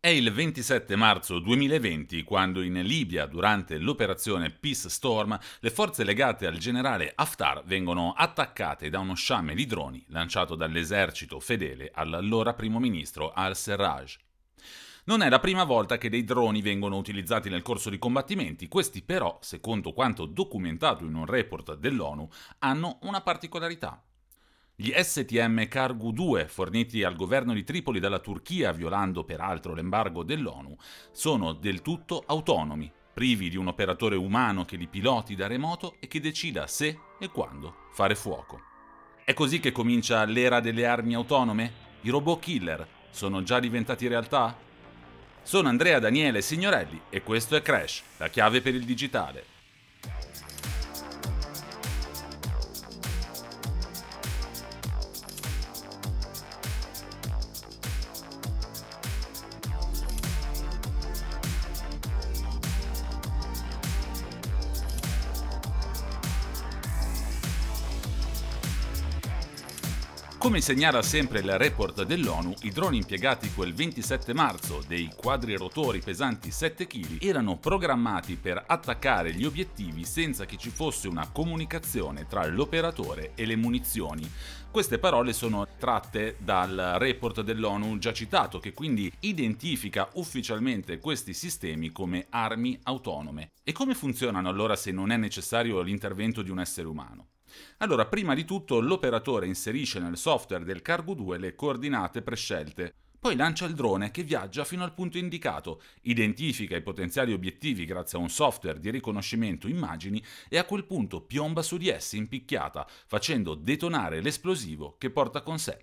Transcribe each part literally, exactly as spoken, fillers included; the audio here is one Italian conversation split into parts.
È il ventisette marzo duemilaventi quando in Libia, durante l'operazione Peace Storm, le forze legate al generale Haftar vengono attaccate da uno sciame di droni lanciato dall'esercito fedele all'allora primo ministro al-Serraj. Non è la prima volta che dei droni vengono utilizzati nel corso di combattimenti, questi però, secondo quanto documentato in un report dell'ONU, hanno una particolarità. Gli S T M Cargo due, forniti al governo di Tripoli dalla Turchia, violando peraltro l'embargo dell'ONU, sono del tutto autonomi, privi di un operatore umano che li piloti da remoto e che decida se e quando fare fuoco. È così che comincia l'era delle armi autonome? I robot killer sono già diventati realtà? Sono Andrea Daniele Signorelli e questo è Crash, la chiave per il digitale. Come segnala sempre il report dell'ONU, i droni impiegati quel ventisette marzo, dei quadri rotori pesanti sette chili, erano programmati per attaccare gli obiettivi senza che ci fosse una comunicazione tra l'operatore e le munizioni. Queste parole sono tratte dal report dell'ONU già citato, che quindi identifica ufficialmente questi sistemi come armi autonome. E come funzionano allora se non è necessario l'intervento di un essere umano? Allora, prima di tutto l'operatore inserisce nel software del Cargo due le coordinate prescelte, poi lancia il drone che viaggia fino al punto indicato, identifica i potenziali obiettivi grazie a un software di riconoscimento immagini e a quel punto piomba su di essi in picchiata, facendo detonare l'esplosivo che porta con sé.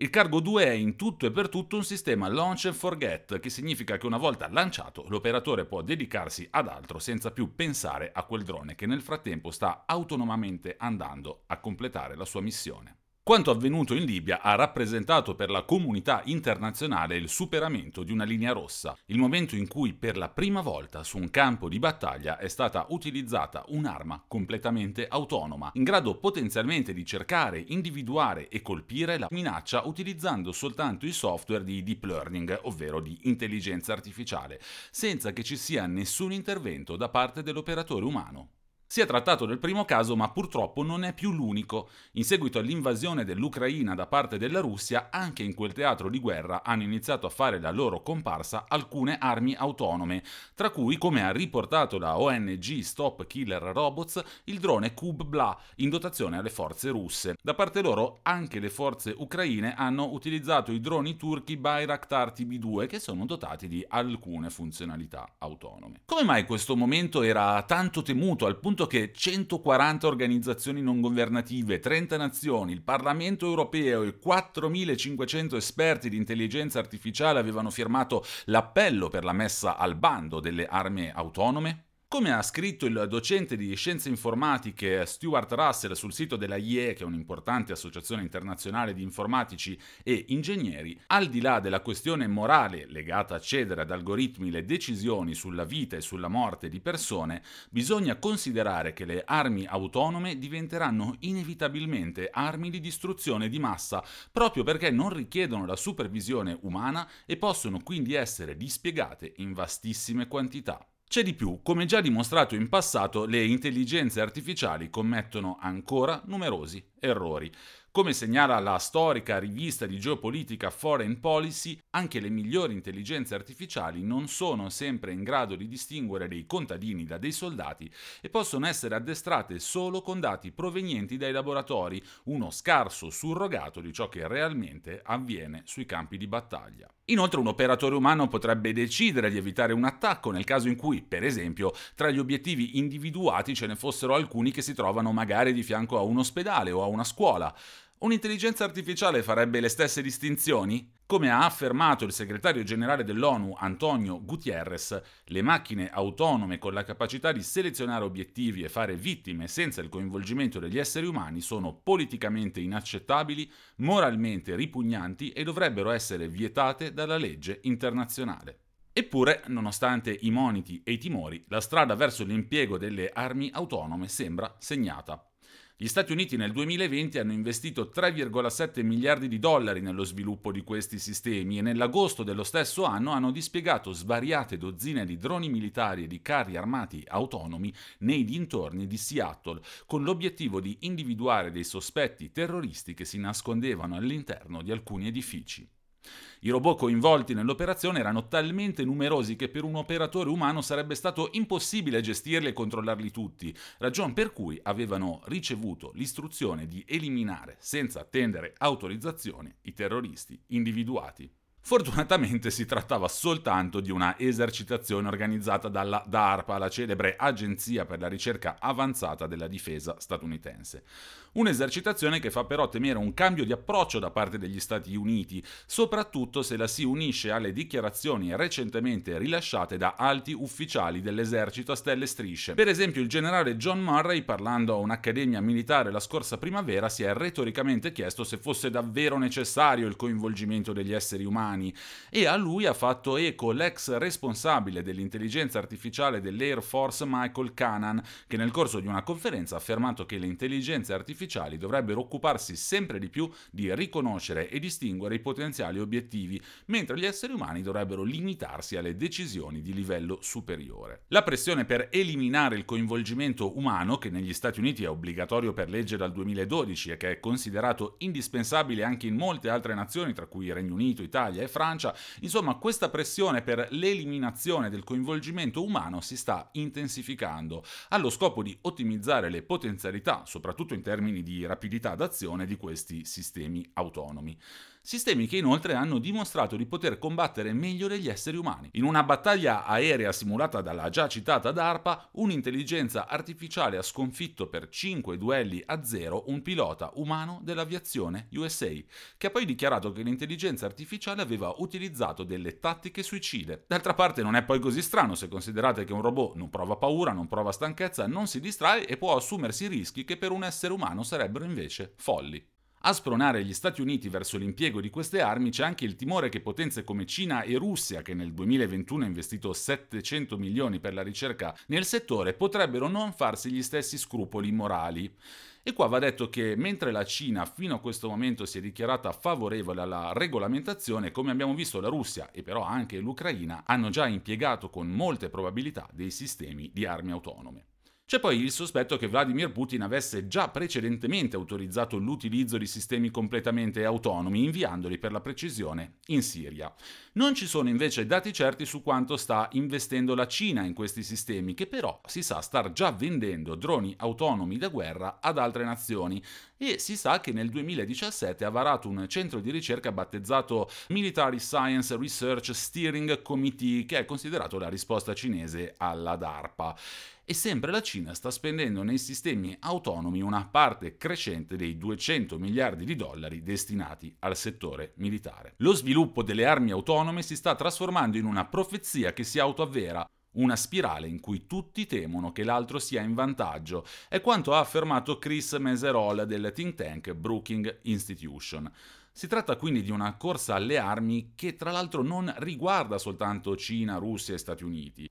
Il Cargo due è in tutto e per tutto un sistema launch and forget, che significa che una volta lanciato l'operatore può dedicarsi ad altro senza più pensare a quel drone che nel frattempo sta autonomamente andando a completare la sua missione. Quanto avvenuto in Libia ha rappresentato per la comunità internazionale il superamento di una linea rossa, il momento in cui per la prima volta su un campo di battaglia è stata utilizzata un'arma completamente autonoma, in grado potenzialmente di cercare, individuare e colpire la minaccia utilizzando soltanto i software di deep learning, ovvero di intelligenza artificiale, senza che ci sia nessun intervento da parte dell'operatore umano. Si è trattato del primo caso, ma purtroppo non è più l'unico. In seguito all'invasione dell'Ucraina da parte della Russia, anche in quel teatro di guerra hanno iniziato a fare la loro comparsa alcune armi autonome, tra cui, come ha riportato la O N G Stop Killer Robots, il drone Kubla, in dotazione alle forze russe. Da parte loro, anche le forze ucraine hanno utilizzato i droni turchi Bayraktar T B due, che sono dotati di alcune funzionalità autonome. Come mai questo momento era tanto temuto, al punto che centoquaranta organizzazioni non governative, trenta nazioni, il Parlamento europeo e quattromilacinquecento esperti di intelligenza artificiale avevano firmato l'appello per la messa al bando delle armi autonome? Come ha scritto il docente di scienze informatiche Stuart Russell sul sito della I E, che è un'importante associazione internazionale di informatici e ingegneri, al di là della questione morale legata a cedere ad algoritmi le decisioni sulla vita e sulla morte di persone, bisogna considerare che le armi autonome diventeranno inevitabilmente armi di distruzione di massa, proprio perché non richiedono la supervisione umana e possono quindi essere dispiegate in vastissime quantità. C'è di più, come già dimostrato in passato, le intelligenze artificiali commettono ancora numerosi errori. Come segnala la storica rivista di geopolitica Foreign Policy, anche le migliori intelligenze artificiali non sono sempre in grado di distinguere dei contadini da dei soldati e possono essere addestrate solo con dati provenienti dai laboratori, uno scarso surrogato di ciò che realmente avviene sui campi di battaglia. Inoltre un operatore umano potrebbe decidere di evitare un attacco nel caso in cui, per esempio, tra gli obiettivi individuati ce ne fossero alcuni che si trovano magari di fianco a un ospedale o a una scuola. Un'intelligenza artificiale farebbe le stesse distinzioni? Come ha affermato il segretario generale dell'ONU Antonio Guterres, le macchine autonome con la capacità di selezionare obiettivi e fare vittime senza il coinvolgimento degli esseri umani sono politicamente inaccettabili, moralmente ripugnanti e dovrebbero essere vietate dalla legge internazionale. Eppure, nonostante i moniti e i timori, la strada verso l'impiego delle armi autonome sembra segnata. Gli Stati Uniti nel duemilaventi hanno investito tre virgola sette miliardi di dollari nello sviluppo di questi sistemi e nell'agosto dello stesso anno hanno dispiegato svariate dozzine di droni militari e di carri armati autonomi nei dintorni di Seattle, con l'obiettivo di individuare dei sospetti terroristi che si nascondevano all'interno di alcuni edifici. I robot coinvolti nell'operazione erano talmente numerosi che per un operatore umano sarebbe stato impossibile gestirli e controllarli tutti, ragion per cui avevano ricevuto l'istruzione di eliminare, senza attendere autorizzazione, i terroristi individuati. Fortunatamente si trattava soltanto di una esercitazione organizzata dalla DARPA, la celebre agenzia per la ricerca avanzata della difesa statunitense. Un'esercitazione che fa però temere un cambio di approccio da parte degli Stati Uniti, soprattutto se la si unisce alle dichiarazioni recentemente rilasciate da alti ufficiali dell'esercito a stelle e strisce. Per esempio il generale John Murray, parlando a un'accademia militare la scorsa primavera, si è retoricamente chiesto se fosse davvero necessario il coinvolgimento degli esseri umani, e a lui ha fatto eco l'ex responsabile dell'intelligenza artificiale dell'Air Force Michael Cannon, che nel corso di una conferenza ha affermato che le intelligenze artificiali dovrebbero occuparsi sempre di più di riconoscere e distinguere i potenziali obiettivi, mentre gli esseri umani dovrebbero limitarsi alle decisioni di livello superiore. La pressione per eliminare il coinvolgimento umano, che negli Stati Uniti è obbligatorio per legge dal duemiladodici e che è considerato indispensabile anche in molte altre nazioni, tra cui Regno Unito, Italia e Francia, insomma questa pressione per l'eliminazione del coinvolgimento umano si sta intensificando, allo scopo di ottimizzare le potenzialità, soprattutto in termini di rapidità d'azione di questi sistemi autonomi. Sistemi che inoltre hanno dimostrato di poter combattere meglio degli esseri umani. In una battaglia aerea simulata dalla già citata DARPA, un'intelligenza artificiale ha sconfitto per cinque duelli a zero un pilota umano dell'aviazione U S A, che ha poi dichiarato che l'intelligenza artificiale aveva utilizzato delle tattiche suicide. D'altra parte non è poi così strano se considerate che un robot non prova paura, non prova stanchezza, non si distrae e può assumersi rischi che per un essere umano sarebbero invece folli. A spronare gli Stati Uniti verso l'impiego di queste armi c'è anche il timore che potenze come Cina e Russia, che nel duemilaventuno ha investito settecento milioni per la ricerca nel settore, potrebbero non farsi gli stessi scrupoli morali. E qua va detto che mentre la Cina fino a questo momento si è dichiarata favorevole alla regolamentazione, come abbiamo visto la Russia e però anche l'Ucraina hanno già impiegato con molte probabilità dei sistemi di armi autonome. C'è poi il sospetto che Vladimir Putin avesse già precedentemente autorizzato l'utilizzo di sistemi completamente autonomi, inviandoli per la precisione in Siria. Non ci sono invece dati certi su quanto sta investendo la Cina in questi sistemi, che però si sa star già vendendo droni autonomi da guerra ad altre nazioni, e si sa che nel duemiladiciassette ha varato un centro di ricerca battezzato Military Science Research Steering Committee, che è considerato la risposta cinese alla DARPA. E sempre la Cina sta spendendo nei sistemi autonomi una parte crescente dei duecento miliardi di dollari destinati al settore militare. Lo sviluppo delle armi autonome si sta trasformando in una profezia che si autoavvera, una spirale in cui tutti temono che l'altro sia in vantaggio, è quanto ha affermato Chris Meserol del think tank Brookings Institution. Si tratta quindi di una corsa alle armi che tra l'altro non riguarda soltanto Cina, Russia e Stati Uniti.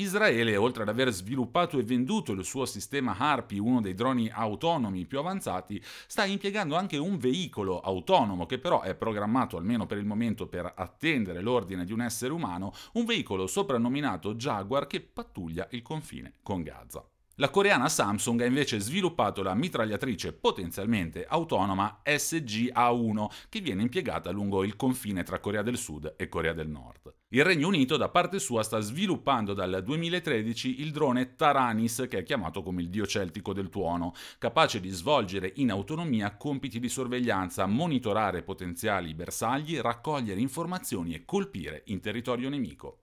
Israele, oltre ad aver sviluppato e venduto il suo sistema Harpy, uno dei droni autonomi più avanzati, sta impiegando anche un veicolo autonomo che però è programmato, almeno per il momento, per attendere l'ordine di un essere umano, un veicolo soprannominato Jaguar che pattuglia il confine con Gaza. La coreana Samsung ha invece sviluppato la mitragliatrice potenzialmente autonoma S G A uno, che viene impiegata lungo il confine tra Corea del Sud e Corea del Nord. Il Regno Unito, da parte sua, sta sviluppando dal duemilatredici il drone Taranis, che è chiamato come il dio celtico del tuono, capace di svolgere in autonomia compiti di sorveglianza, monitorare potenziali bersagli, raccogliere informazioni e colpire in territorio nemico.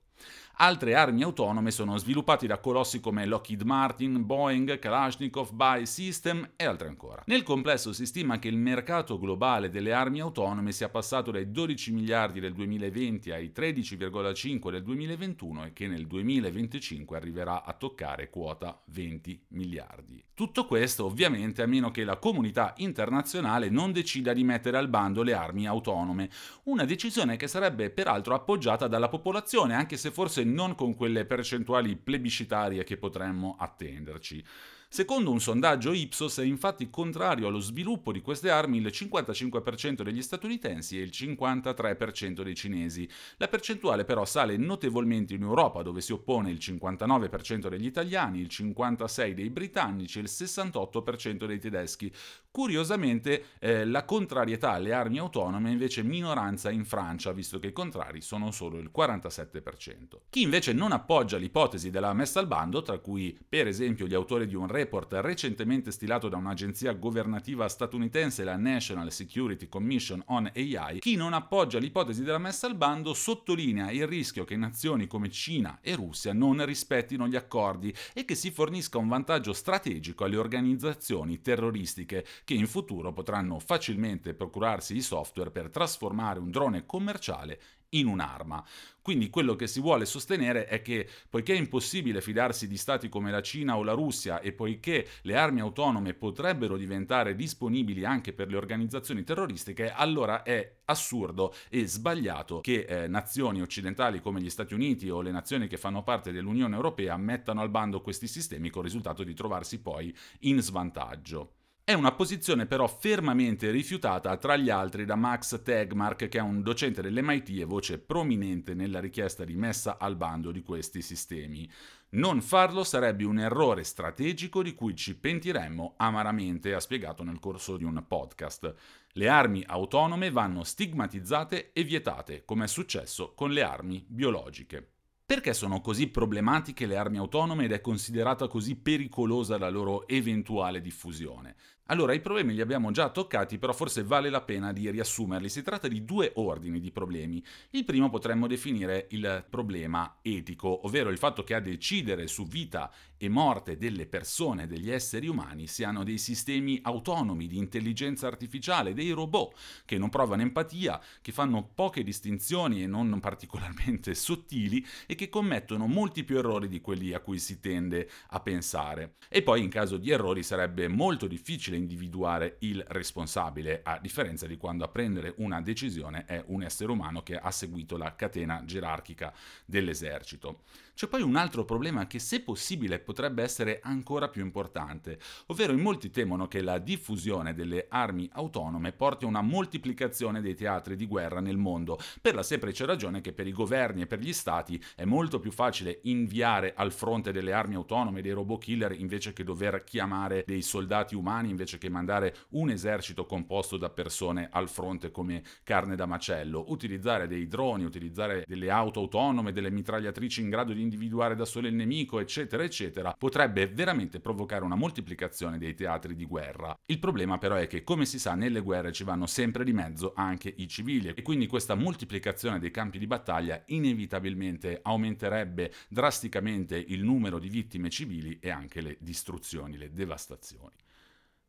Altre armi autonome sono sviluppate da colossi come Lockheed Martin, Boeing, Kalashnikov, B A E Systems e altre ancora. Nel complesso si stima che il mercato globale delle armi autonome sia passato dai dodici miliardi del duemilaventi ai tredici virgola cinque del duemilaventuno e che nel duemilaventicinque arriverà a toccare quota venti miliardi. Tutto questo ovviamente a meno che la comunità internazionale non decida di mettere al bando le armi autonome, una decisione che sarebbe peraltro appoggiata dalla popolazione, anche se forse non con quelle percentuali plebiscitarie che potremmo attenderci. Secondo un sondaggio Ipsos è infatti contrario allo sviluppo di queste armi il cinquantacinque per cento degli statunitensi e il cinquantatré per cento dei cinesi. La percentuale però sale notevolmente in Europa, dove si oppone il cinquantanove per cento degli italiani, il cinquantasei per cento dei britannici e il sessantotto per cento dei tedeschi. Curiosamente eh, la contrarietà alle armi autonome è invece minoranza in Francia, visto che i contrari sono solo il quarantasette per cento. Chi invece non appoggia l'ipotesi della messa al bando, tra cui per esempio gli autori di un report recentemente stilato da un'agenzia governativa statunitense, la National Security Commission on A I, chi non appoggia l'ipotesi della messa al bando sottolinea il rischio che nazioni come Cina e Russia non rispettino gli accordi e che si fornisca un vantaggio strategico alle organizzazioni terroristiche, che in futuro potranno facilmente procurarsi i software per trasformare un drone commerciale in un'arma. Quindi quello che si vuole sostenere è che, poiché è impossibile fidarsi di stati come la Cina o la Russia e poiché le armi autonome potrebbero diventare disponibili anche per le organizzazioni terroristiche, allora è assurdo e sbagliato che eh, nazioni occidentali come gli Stati Uniti o le nazioni che fanno parte dell'Unione Europea mettano al bando questi sistemi, con il risultato di trovarsi poi in svantaggio. È una posizione però fermamente rifiutata tra gli altri da Max Tegmark, che è un docente dell'M I T e voce prominente nella richiesta di messa al bando di questi sistemi. Non farlo sarebbe un errore strategico di cui ci pentiremmo amaramente, ha spiegato nel corso di un podcast. Le armi autonome vanno stigmatizzate e vietate, come è successo con le armi biologiche. Perché sono così problematiche le armi autonome ed è considerata così pericolosa la loro eventuale diffusione? Allora, i problemi li abbiamo già toccati, però forse vale la pena di riassumerli. Si tratta di due ordini di problemi. Il primo potremmo definire il problema etico, ovvero il fatto che a decidere su vita e morte delle persone, degli esseri umani, siano dei sistemi autonomi di intelligenza artificiale, dei robot che non provano empatia, che fanno poche distinzioni e non particolarmente sottili e che commettono molti più errori di quelli a cui si tende a pensare. E poi, in caso di errori, sarebbe molto difficile individuare il responsabile, a differenza di quando a prendere una decisione è un essere umano che ha seguito la catena gerarchica dell'esercito. C'è poi un altro problema che, se possibile, potrebbe essere ancora più importante, ovvero in molti temono che la diffusione delle armi autonome porti a una moltiplicazione dei teatri di guerra nel mondo, per la semplice ragione che per i governi e per gli stati è molto più facile inviare al fronte delle armi autonome dei robot killer invece che dover chiamare dei soldati umani, invece che mandare un esercito composto da persone al fronte come carne da macello. Utilizzare dei droni, utilizzare delle auto autonome, delle mitragliatrici in grado di individuare da solo il nemico, eccetera eccetera, potrebbe veramente provocare una moltiplicazione dei teatri di guerra. Il problema però è che, come si sa, nelle guerre ci vanno sempre di mezzo anche i civili e quindi questa moltiplicazione dei campi di battaglia inevitabilmente aumenterebbe drasticamente il numero di vittime civili e anche le distruzioni, le devastazioni.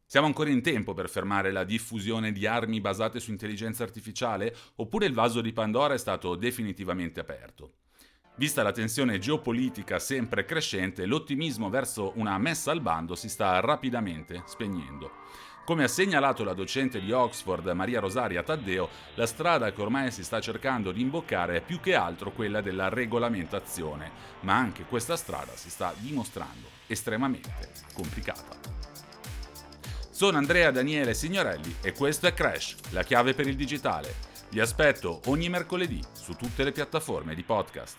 Siamo ancora in tempo per fermare la diffusione di armi basate su intelligenza artificiale, oppure il vaso di Pandora è stato definitivamente aperto? Vista la tensione geopolitica sempre crescente, l'ottimismo verso una messa al bando si sta rapidamente spegnendo. Come ha segnalato la docente di Oxford Maria Rosaria Taddeo, la strada che ormai si sta cercando di imboccare è più che altro quella della regolamentazione, ma anche questa strada si sta dimostrando estremamente complicata. Sono Andrea Daniele Signorelli e questo è Crash, la chiave per il digitale. Vi aspetto ogni mercoledì su tutte le piattaforme di podcast.